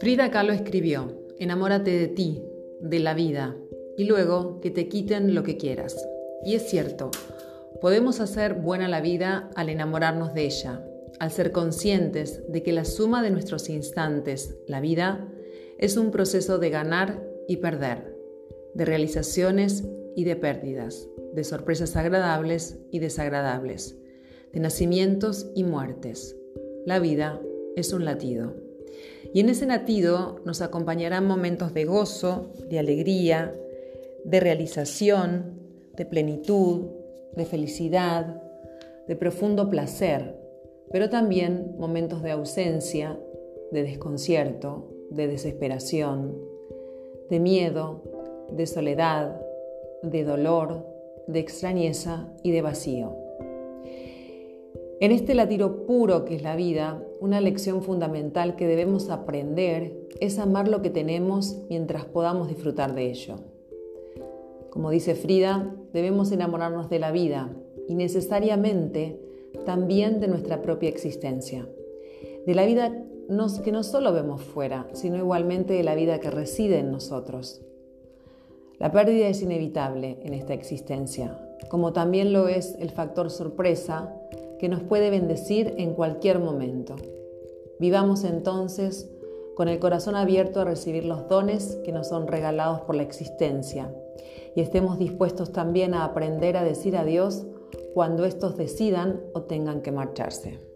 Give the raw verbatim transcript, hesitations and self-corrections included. Frida Kahlo escribió: enamórate de ti, de la vida, y luego que te quiten lo que quieras. Y es cierto, podemos hacer buena la vida al enamorarnos de ella, al ser conscientes de que la suma de nuestros instantes, la vida, es un proceso de ganar y perder, de realizaciones y de pérdidas, de sorpresas agradables y desagradables, de nacimientos y muertes. La vida es un latido. Y en ese latido nos acompañarán momentos de gozo, de alegría, de realización, de plenitud, de felicidad, de profundo placer, pero también momentos de ausencia, de desconcierto, de desesperación, de miedo, de soledad, de dolor, de extrañeza y de vacío. En este latido puro que es la vida, una lección fundamental que debemos aprender es amar lo que tenemos mientras podamos disfrutar de ello. Como dice Frida, debemos enamorarnos de la vida y necesariamente también de nuestra propia existencia. De la vida que no solo vemos fuera, sino igualmente de la vida que reside en nosotros. La pérdida es inevitable en esta existencia, como también lo es el factor sorpresa, que nos puede bendecir en cualquier momento. Vivamos entonces con el corazón abierto a recibir los dones que nos son regalados por la existencia y estemos dispuestos también a aprender a decir adiós cuando estos decidan o tengan que marcharse.